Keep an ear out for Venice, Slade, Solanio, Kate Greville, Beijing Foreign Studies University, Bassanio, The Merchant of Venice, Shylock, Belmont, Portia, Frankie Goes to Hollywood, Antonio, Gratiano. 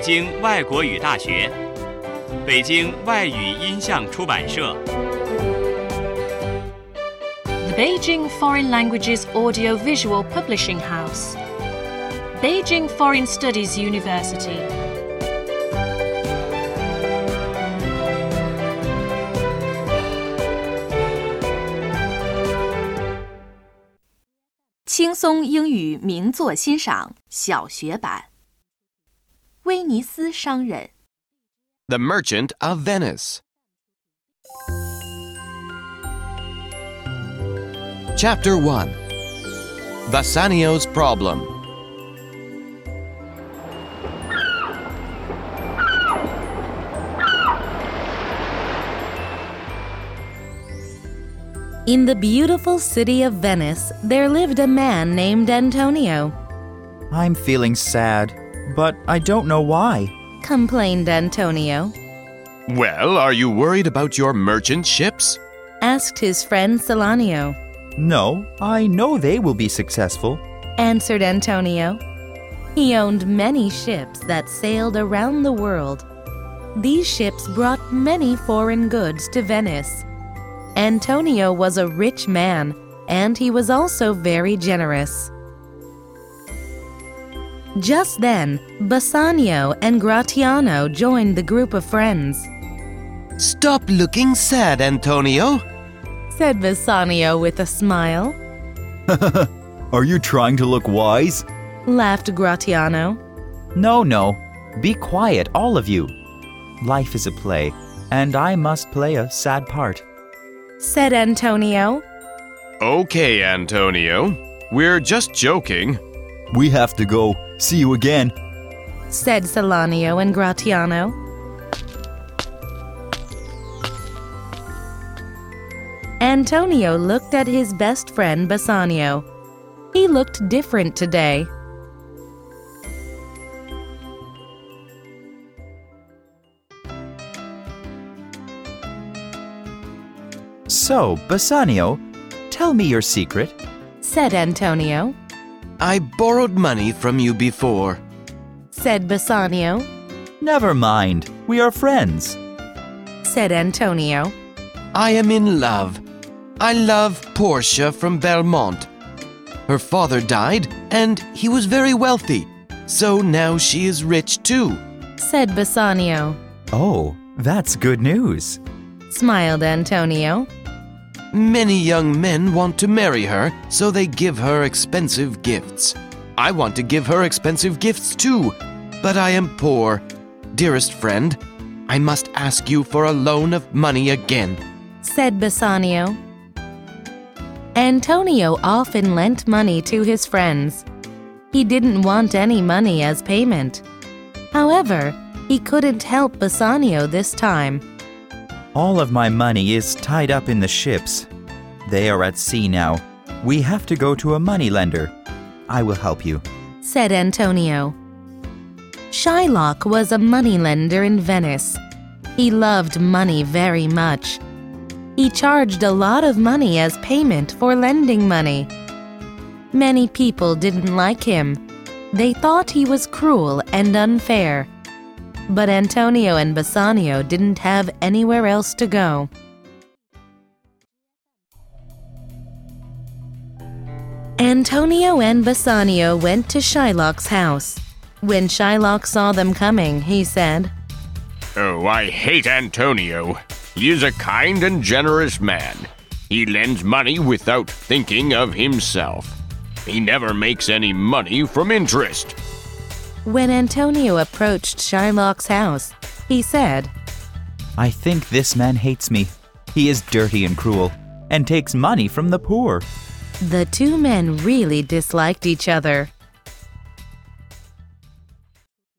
北京外国语大学，北京外语音像出版社。The Beijing Foreign Languages Audio-Visual Publishing House, Beijing Foreign Studies University.轻松英语名作欣赏小学版。威尼斯商人。 The Merchant of Venice. Chapter 1. Bassanio's Problem. In the beautiful city of Venice, there lived a man named Antonio. I'm feeling sad, but I don't know why, complained Antonio. Well, are you worried about your merchant ships? Asked his friend Solanio. No, I know they will be successful, answered Antonio. He owned many ships that sailed around the world. These ships brought many foreign goods to Venice.Antonio was a rich man, and he was also very generous. Just then, Bassanio and Gratiano joined the group of friends. Stop looking sad, Antonio, said Bassanio with a smile. Are you trying to look wise? Laughed Gratiano. No, be quiet, all of you. Life is a play, and I must play a sad part.said Antonio. Okay, Antonio. We're just joking. We have to go. See you again, said Solanio and Gratiano. Antonio looked at his best friend Bassanio. He looked different today. So, Bassanio, tell me your secret, said Antonio. I borrowed money from you before, said Bassanio. Never mind, we are friends, said Antonio. I am in love. I love Portia from Belmont. Her father died, and he was very wealthy, so now she is rich too, said Bassanio. Oh, that's good news, smiled Antonio.Many young men want to marry her, so they give her expensive gifts. I want to give her expensive gifts too, but I am poor. Dearest friend, I must ask you for a loan of money again, said Bassanio. Antonio often lent money to his friends. He didn't want any money as payment. However, he couldn't help Bassanio this time.All of my money is tied up in the ships. They are at sea now. We have to go to a moneylender. I will help you, said Antonio. Shylock was a moneylender in Venice. He loved money very much. He charged a lot of money as payment for lending money. Many people didn't like him. They thought he was cruel and unfair.But Antonio and Bassanio didn't have anywhere else to go. Antonio and Bassanio went to Shylock's house. When Shylock saw them coming, he said, Oh, I hate Antonio. He is a kind and generous man. He lends money without thinking of himself. He never makes any money from interest.When Antonio approached Shylock's house, he said, I think this man hates me. He is dirty and cruel, and takes money from the poor. The two men really disliked each other.